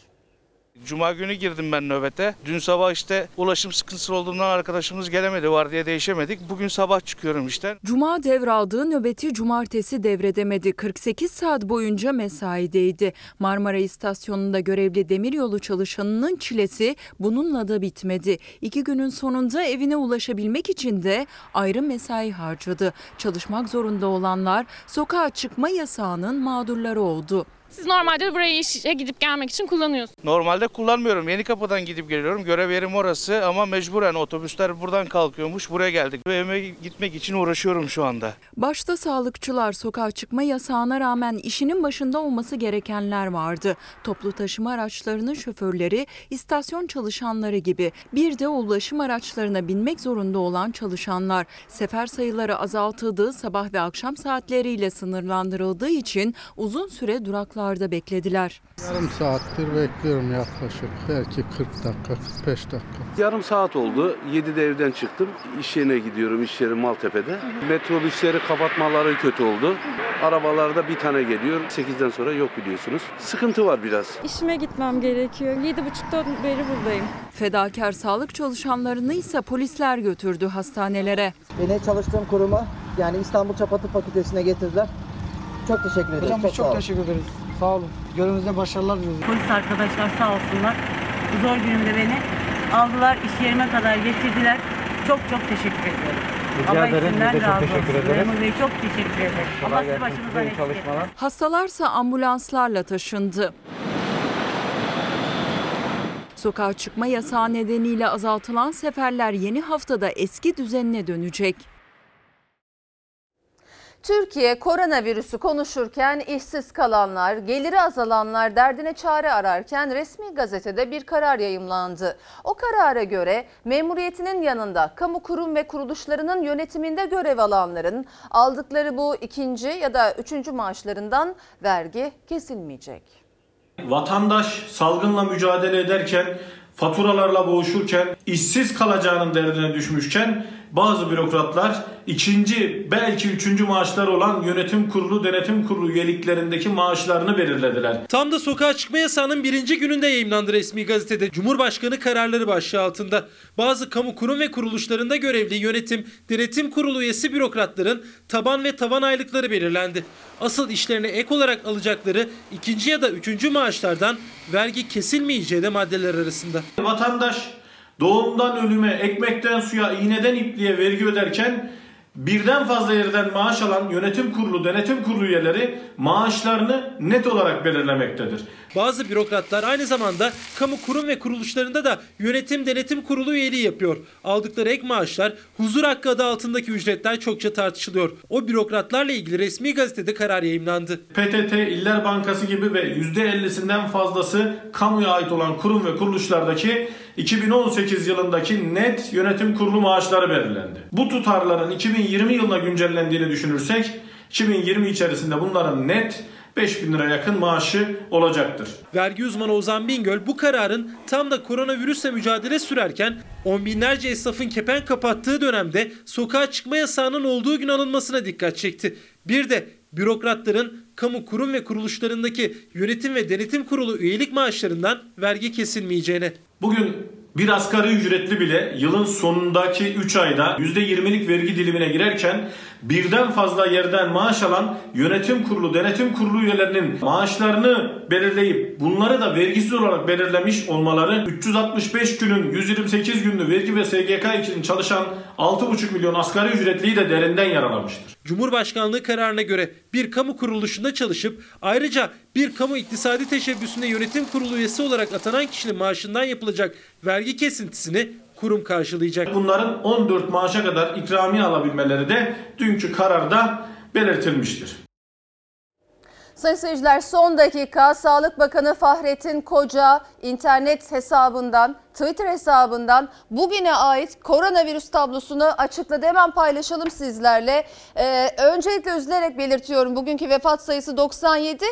Cuma günü girdim ben nöbete. Dün sabah ulaşım sıkıntısı olduğundan arkadaşımız gelemedi, vardiya değişemedik. Bugün sabah çıkıyorum işten. Cuma devraldığı nöbeti cumartesi devredemedi. 48 saat boyunca mesaideydi. Marmara İstasyonu'nda görevli demiryolu çalışanının çilesi bununla da bitmedi. 2 günün sonunda evine ulaşabilmek için de ayrı mesai harcadı. Çalışmak zorunda olanlar sokağa çıkma yasağının mağdurları oldu. Siz normalde burayı işe gidip gelmek için kullanıyorsunuz. Normalde kullanmıyorum. Yenikapı'dan gidip geliyorum. Görev yerim orası ama mecburen otobüsler buradan kalkıyormuş. Buraya geldik ve evime gitmek için uğraşıyorum şu anda. Başta sağlıkçılar, sokağa çıkma yasağına rağmen işinin başında olması gerekenler vardı. Toplu taşıma araçlarının şoförleri, istasyon çalışanları gibi. Bir de ulaşım araçlarına binmek zorunda olan çalışanlar. Sefer sayıları azaltıldığı, sabah ve akşam saatleriyle sınırlandırıldığı için uzun süre duraklandı. Beklediler. Yarım saattir bekliyorum yaklaşık. Belki 40 dakika, 45 dakika. Yarım saat oldu. 7'de evden çıktım. İş yerine gidiyorum. İş yeri Maltepe'de. Metrobüsleri kapatmaları kötü oldu. Arabalarda bir tane geliyor. 8'den sonra yok biliyorsunuz. Sıkıntı var biraz. İşime gitmem gerekiyor. 7.30'dan beri buradayım. Fedakar sağlık çalışanlarını ise polisler götürdü hastanelere. Beni çalıştığım kuruma, yani İstanbul Çapatı Fakültesi'ne getirdiler. Çok teşekkür ederim. Hocam çok teşekkür ederiz. Sağ olun. Görevimizde başarılar diliyoruz. Polis arkadaşlar sağ olsunlar. Bu zor günümde beni aldılar, iş yerime kadar getirdiler. Çok teşekkür ediyorum. Rica ederim. Biz de çok teşekkür ederiz. Çok teşekkür ederim. Allah sizi başımızdan eksik etmesin. Hastalarsa ambulanslarla taşındı. Sokağa çıkma yasağı nedeniyle azaltılan seferler yeni haftada eski düzenine dönecek. Türkiye koronavirüsü konuşurken işsiz kalanlar, geliri azalanlar derdine çare ararken resmi gazetede bir karar yayımlandı. O karara göre memuriyetinin yanında kamu kurum ve kuruluşlarının yönetiminde görev alanların aldıkları bu ikinci ya da üçüncü maaşlarından vergi kesilmeyecek. Vatandaş salgınla mücadele ederken, faturalarla boğuşurken, işsiz kalacağının derdine düşmüşken bazı bürokratlar ikinci belki üçüncü maaşlar olan yönetim kurulu, denetim kurulu üyeliklerindeki maaşlarını belirlediler. Tam da sokağa çıkma yasağının birinci gününde yayımlandı resmi gazetede Cumhurbaşkanı kararları başlığı altında. Bazı kamu kurum ve kuruluşlarında görevli yönetim, denetim kurulu üyesi bürokratların taban ve tavan aylıkları belirlendi. Asıl işlerine ek olarak alacakları ikinci ya da üçüncü maaşlardan vergi kesilmeyeceği de maddeler arasında. Vatandaş doğumdan ölüme, ekmekten suya, iğneden ipliğe vergi öderken birden fazla yerden maaş alan yönetim kurulu, denetim kurulu üyeleri maaşlarını net olarak belirlemektedir. Bazı bürokratlar aynı zamanda kamu kurum ve kuruluşlarında da yönetim, denetim kurulu üyeliği yapıyor. Aldıkları ek maaşlar, huzur hakkı adı altındaki ücretler çokça tartışılıyor. O bürokratlarla ilgili resmi gazetede karar yayımlandı. PTT, İller Bankası gibi ve %50'sinden fazlası kamuya ait olan kurum ve kuruluşlardaki 2018 yılındaki net yönetim kurulu maaşları belirlendi. Bu tutarların 2020 yılına güncellendiğini düşünürsek 2020 içerisinde bunların net 5.000 lira yakın maaşı olacaktır. Vergi uzmanı Ozan Bingöl bu kararın tam da koronavirüsle mücadele sürerken on binlerce esnafın kepenk kapattığı dönemde sokağa çıkma yasağının olduğu gün alınmasına dikkat çekti. Bir de bürokratların kamu kurum ve kuruluşlarındaki yönetim ve denetim kurulu üyelik maaşlarından vergi kesilmeyeceğine. Bugün bir asgari ücretli bile yılın sonundaki 3 ayda %20'lik vergi dilimine girerken birden fazla yerden maaş alan yönetim kurulu, denetim kurulu üyelerinin maaşlarını belirleyip bunları da vergisiz olarak belirlemiş olmaları 365 günün 128 günlü vergi ve SGK için çalışan 6,5 milyon asgari ücretliyi de derinden yaralamıştır. Cumhurbaşkanlığı kararına göre bir kamu kuruluşunda çalışıp ayrıca bir kamu iktisadi teşebbüsünde yönetim kurulu üyesi olarak atanan kişinin maaşından yapılacak vergi kesintisini kurum karşılayacak. Bunların 14 maaşa kadar ikramiye alabilmeleri de dünkü kararda belirtilmiştir. Sayın seyirciler, son dakika Sağlık Bakanı Fahrettin Koca internet hesabından, Twitter hesabından bugüne ait koronavirüs tablosunu açıkladı. Hemen paylaşalım sizlerle. Öncelikle üzülerek belirtiyorum, bugünkü vefat sayısı 97.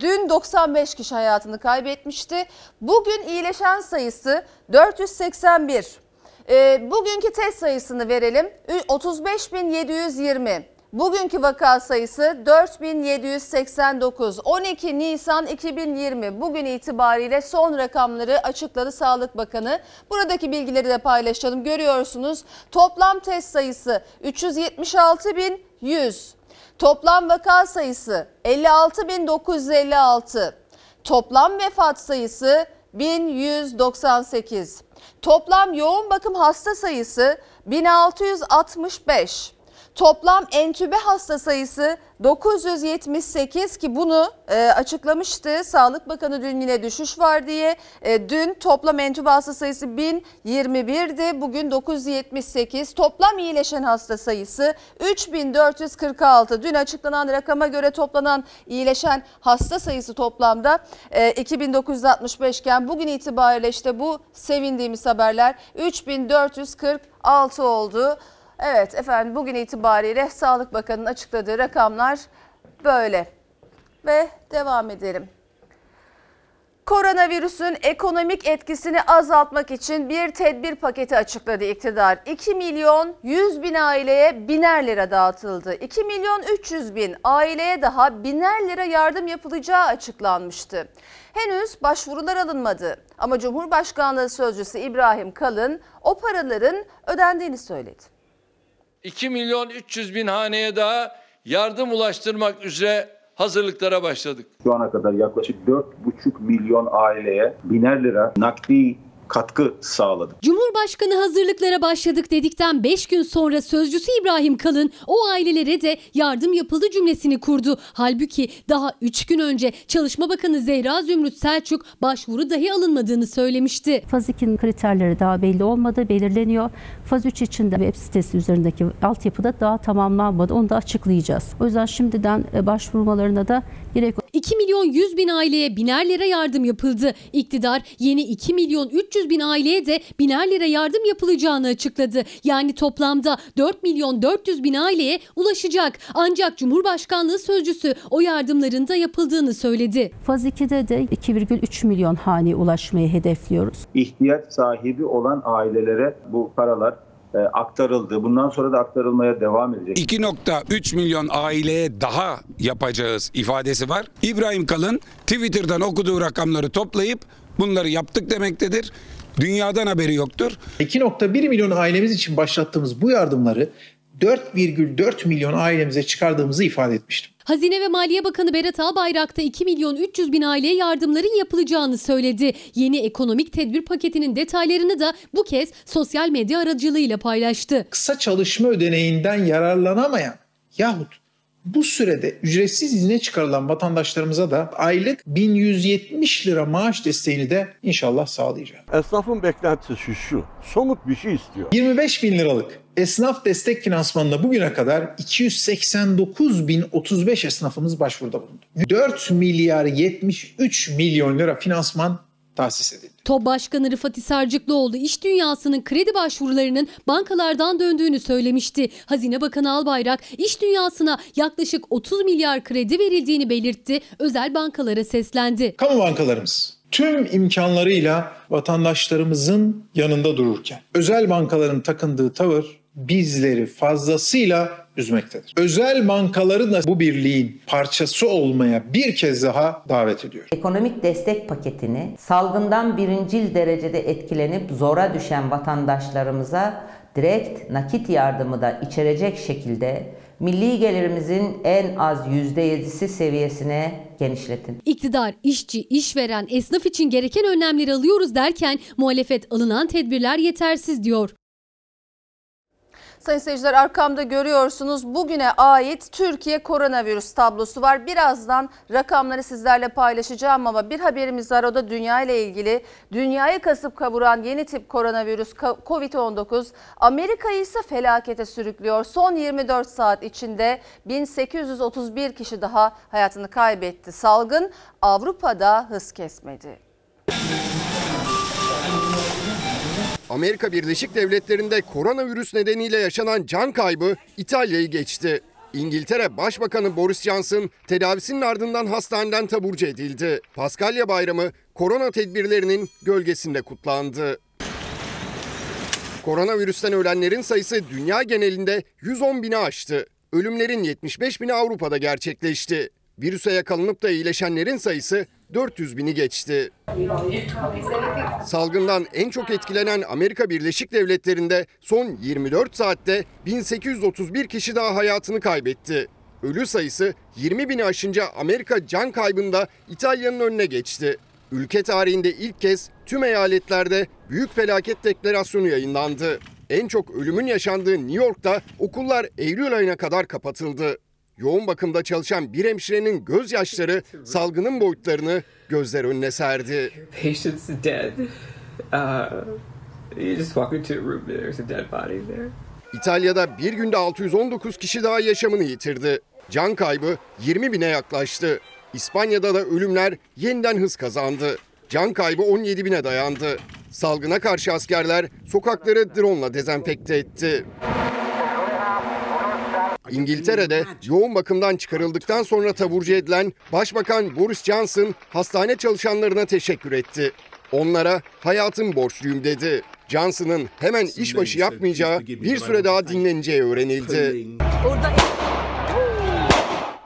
Dün 95 kişi hayatını kaybetmişti. Bugün iyileşen sayısı 481. Bugünkü test sayısını verelim. 35.720. Bugünkü vaka sayısı 4789. 12 Nisan 2020 bugün itibariyle son rakamları açıkladı Sağlık Bakanı. Buradaki bilgileri de paylaşalım. Görüyorsunuz, toplam test sayısı 376.100. Toplam vaka sayısı 56.956. Toplam vefat sayısı 1198. Toplam yoğun bakım hasta sayısı 1665. Toplam entübe hasta sayısı 978 ki bunu açıklamıştı Sağlık Bakanı dün, yine düşüş var diye. Dün toplam entübe hasta sayısı 1021'di, bugün 978. Toplam iyileşen hasta sayısı 3446. Dün açıklanan rakama göre toplanan iyileşen hasta sayısı toplamda 2965 iken bugün itibariyle işte bu sevindiğimiz haberler 3446 oldu. Evet efendim, bugün itibariyle Sağlık Bakanı'nın açıkladığı rakamlar böyle ve devam edelim. Koronavirüsün ekonomik etkisini azaltmak için bir tedbir paketi açıkladı iktidar. 2 milyon 100 bin aileye biner lira dağıtıldı. 2 milyon 300 bin aileye daha biner lira yardım yapılacağı açıklanmıştı. Henüz başvurular alınmadı ama Cumhurbaşkanlığı Sözcüsü İbrahim Kalın o paraların ödendiğini söyledi. 2 milyon 300 bin haneye daha yardım ulaştırmak üzere hazırlıklara başladık. Şu ana kadar yaklaşık 4,5 milyon aileye biner lira nakdi katkı sağladık. Cumhurbaşkanı hazırlıklara başladık dedikten 5 gün sonra sözcüsü İbrahim Kalın o ailelere de yardım yapıldı cümlesini kurdu. Halbuki daha 3 gün önce Çalışma Bakanı Zehra Zümrüt Selçuk başvuru dahi alınmadığını söylemişti. Faz 2'nin kriterleri daha belli olmadı, belirleniyor. Faz 3 için de web sitesi üzerindeki altyapı da daha tamamlanmadı. Onu da açıklayacağız. O yüzden şimdiden başvurmalarına da gerek yok. 2 milyon 100 bin aileye biner lira yardım yapıldı. İktidar yeni 2 milyon 300 bin aileye de biner lira yardım yapılacağını açıkladı. Yani toplamda 4 milyon 400 bin aileye ulaşacak. Ancak Cumhurbaşkanlığı sözcüsü o yardımların da yapıldığını söyledi. Faz 2'de de 2,3 milyon haneye ulaşmayı hedefliyoruz. İhtiyaç sahibi olan ailelere bu paralar aktarıldı. Bundan sonra da aktarılmaya devam edecek. 2,3 milyon aileye daha yapacağız ifadesi var. İbrahim Kalın Twitter'dan okuduğu rakamları toplayıp bunları yaptık demektedir. Dünyadan haberi yoktur. 2,1 milyon ailemiz için başlattığımız bu yardımları 4,4 milyon ailemize çıkardığımızı ifade etmiştim. Hazine ve Maliye Bakanı Berat Albayrak da 2 milyon 300 bin aileye yardımların yapılacağını söyledi. Yeni ekonomik tedbir paketinin detaylarını da bu kez sosyal medya aracılığıyla paylaştı. Kısa çalışma ödeneğinden yararlanamayan yahut bu sürede ücretsiz izne çıkarılan vatandaşlarımıza da aylık 1170 lira maaş desteğini de inşallah sağlayacağız. Esnafın beklentisi şu, somut bir şey istiyor. 25 bin liralık esnaf destek finansmanına bugüne kadar 289.035 esnafımız başvuruda bulundu. 4 milyar 73 milyon lira finansman tahsis edildi. TOB Başkanı Rıfat İsarcıklıoğlu iş dünyasının kredi başvurularının bankalardan döndüğünü söylemişti. Hazine Bakanı Albayrak iş dünyasına yaklaşık 30 milyar kredi verildiğini belirtti. Özel bankalara seslendi. Kamu bankalarımız tüm imkanlarıyla vatandaşlarımızın yanında dururken özel bankaların takındığı tavır bizleri fazlasıyla üzmektedir. Özel bankaları da bu birliğin parçası olmaya bir kez daha davet ediyor. Ekonomik destek paketini salgından birincil derecede etkilenip zora düşen vatandaşlarımıza direkt nakit yardımı da içerecek şekilde milli gelirimizin en az %7'si seviyesine genişletin. İktidar, işçi, işveren, esnaf için gereken önlemleri alıyoruz derken muhalefet alınan tedbirler yetersiz diyor. Sayın seyirciler, arkamda görüyorsunuz bugüne ait Türkiye koronavirüs tablosu var. Birazdan rakamları sizlerle paylaşacağım ama bir haberimiz var, o da dünya ile ilgili. Dünyayı kasıp kavuran yeni tip koronavirüs COVID-19 Amerika'yı ise felakete sürüklüyor. Son 24 saat içinde 1831 kişi daha hayatını kaybetti. Salgın Avrupa'da hız kesmedi. Amerika Birleşik Devletleri'nde koronavirüs nedeniyle yaşanan can kaybı İtalya'yı geçti. İngiltere Başbakanı Boris Johnson tedavisinin ardından hastaneden taburcu edildi. Paskalya Bayramı korona tedbirlerinin gölgesinde kutlandı. Koronavirüsten ölenlerin sayısı dünya genelinde 110 bini aştı. Ölümlerin 75 bini Avrupa'da gerçekleşti. Virüse yakalanıp da iyileşenlerin sayısı 400 bini geçti. Salgından en çok etkilenen Amerika Birleşik Devletleri'nde son 24 saatte 1831 kişi daha hayatını kaybetti. Ölü sayısı 20 bini aşınca Amerika can kaybında İtalya'nın önüne geçti. Ülke tarihinde ilk kez tüm eyaletlerde büyük felaket deklarasyonu yayınlandı. En çok ölümün yaşandığı New York'ta okullar Eylül ayına kadar kapatıldı. Yoğun bakımda çalışan bir hemşirenin gözyaşları salgının boyutlarını gözler önüne serdi. İtalya'da bir günde 619 kişi daha yaşamını yitirdi. Can kaybı 20 bine yaklaştı. İspanya'da da ölümler yeniden hız kazandı. Can kaybı 17 bine dayandı. Salgına karşı askerler sokakları drone'la dezenfekte etti. İngiltere'de yoğun bakımdan çıkarıldıktan sonra taburcu edilen Başbakan Boris Johnson hastane çalışanlarına teşekkür etti. Onlara hayatım borçluyum dedi. Johnson'ın hemen işbaşı yapmayacağı bir süre daha dinleneceği öğrenildi.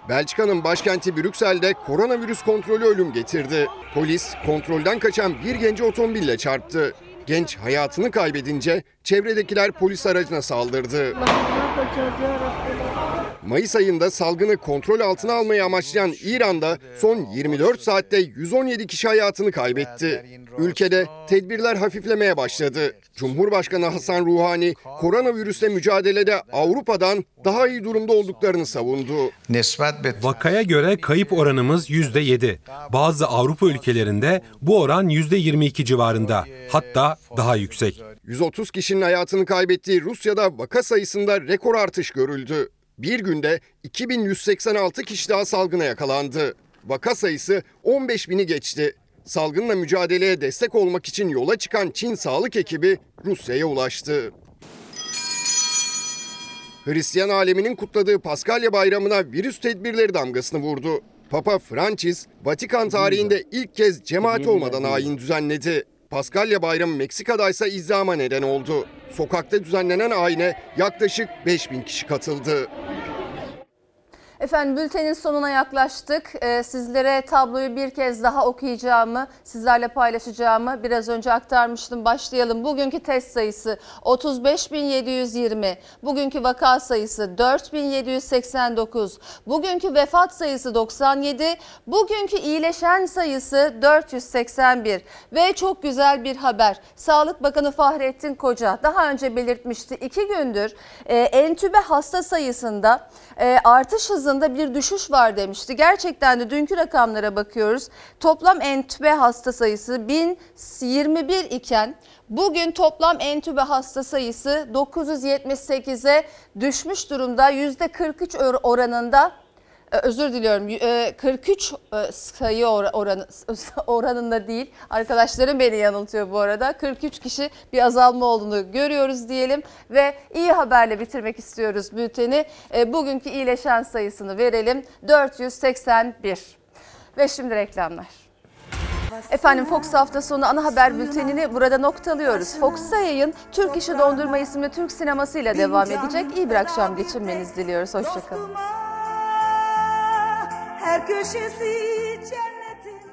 Belçika'nın başkenti Brüksel'de koronavirüs kontrolü ölüm getirdi. Polis kontrolden kaçan bir genci otomobille çarptı. Genç hayatını kaybedince çevredekiler polis aracına saldırdı. Mayıs ayında salgını kontrol altına almayı amaçlayan İran'da son 24 saatte 117 kişi hayatını kaybetti. Ülkede tedbirler hafiflemeye başladı. Cumhurbaşkanı Hasan Ruhani koronavirüsle mücadelede Avrupa'dan daha iyi durumda olduklarını savundu. Vakaya göre kayıp oranımız %7. Bazı Avrupa ülkelerinde bu oran %22 civarında. Hatta daha yüksek. 130 kişinin hayatını kaybettiği Rusya'da vaka sayısında rekor artış görüldü. Bir günde 2186 kişi daha salgına yakalandı. Vaka sayısı 15.000'i geçti. Salgınla mücadeleye destek olmak için yola çıkan Çin sağlık ekibi Rusya'ya ulaştı. Hristiyan aleminin kutladığı Paskalya Bayramı'na virüs tedbirleri damgasını vurdu. Papa Francis, Vatikan tarihinde ilk kez cemaat olmadan ayin düzenledi. Paskalya Bayramı Meksika'daysa izdihama neden oldu. Sokakta düzenlenen ayine yaklaşık 5.000 kişi katıldı. Efendim bültenin sonuna yaklaştık. Sizlere tabloyu bir kez daha okuyacağımı, sizlerle paylaşacağımı biraz önce aktarmıştım. Başlayalım. Bugünkü test sayısı 35.720, bugünkü vaka sayısı 4.789, bugünkü vefat sayısı 97, bugünkü iyileşen sayısı 481 ve çok güzel bir haber. Sağlık Bakanı Fahrettin Koca daha önce belirtmişti. 2 gündür entübe hasta sayısında artış hızı bir düşüş var demişti. Gerçekten de dünkü rakamlara bakıyoruz. Toplam entübe hasta sayısı 1021 iken bugün toplam entübe hasta sayısı 978'e düşmüş durumda. %43 oranında, özür diliyorum, 43 sayı oranında değil. Arkadaşlarım beni yanıltıyor bu arada. 43 kişi bir azalma olduğunu görüyoruz diyelim ve iyi haberle bitirmek istiyoruz bülteni. Bugünkü iyileşen sayısını verelim. 481 ve şimdi reklamlar. Efendim Fox Hafta Sonu Ana Haber Bülteni'ni burada noktalıyoruz. Fox'ta yayın Türk İşi Dondurma isimli Türk sinemasıyla devam edecek. İyi bir akşam geçirmenizi diliyoruz. Hoşçakalın. Her köşesi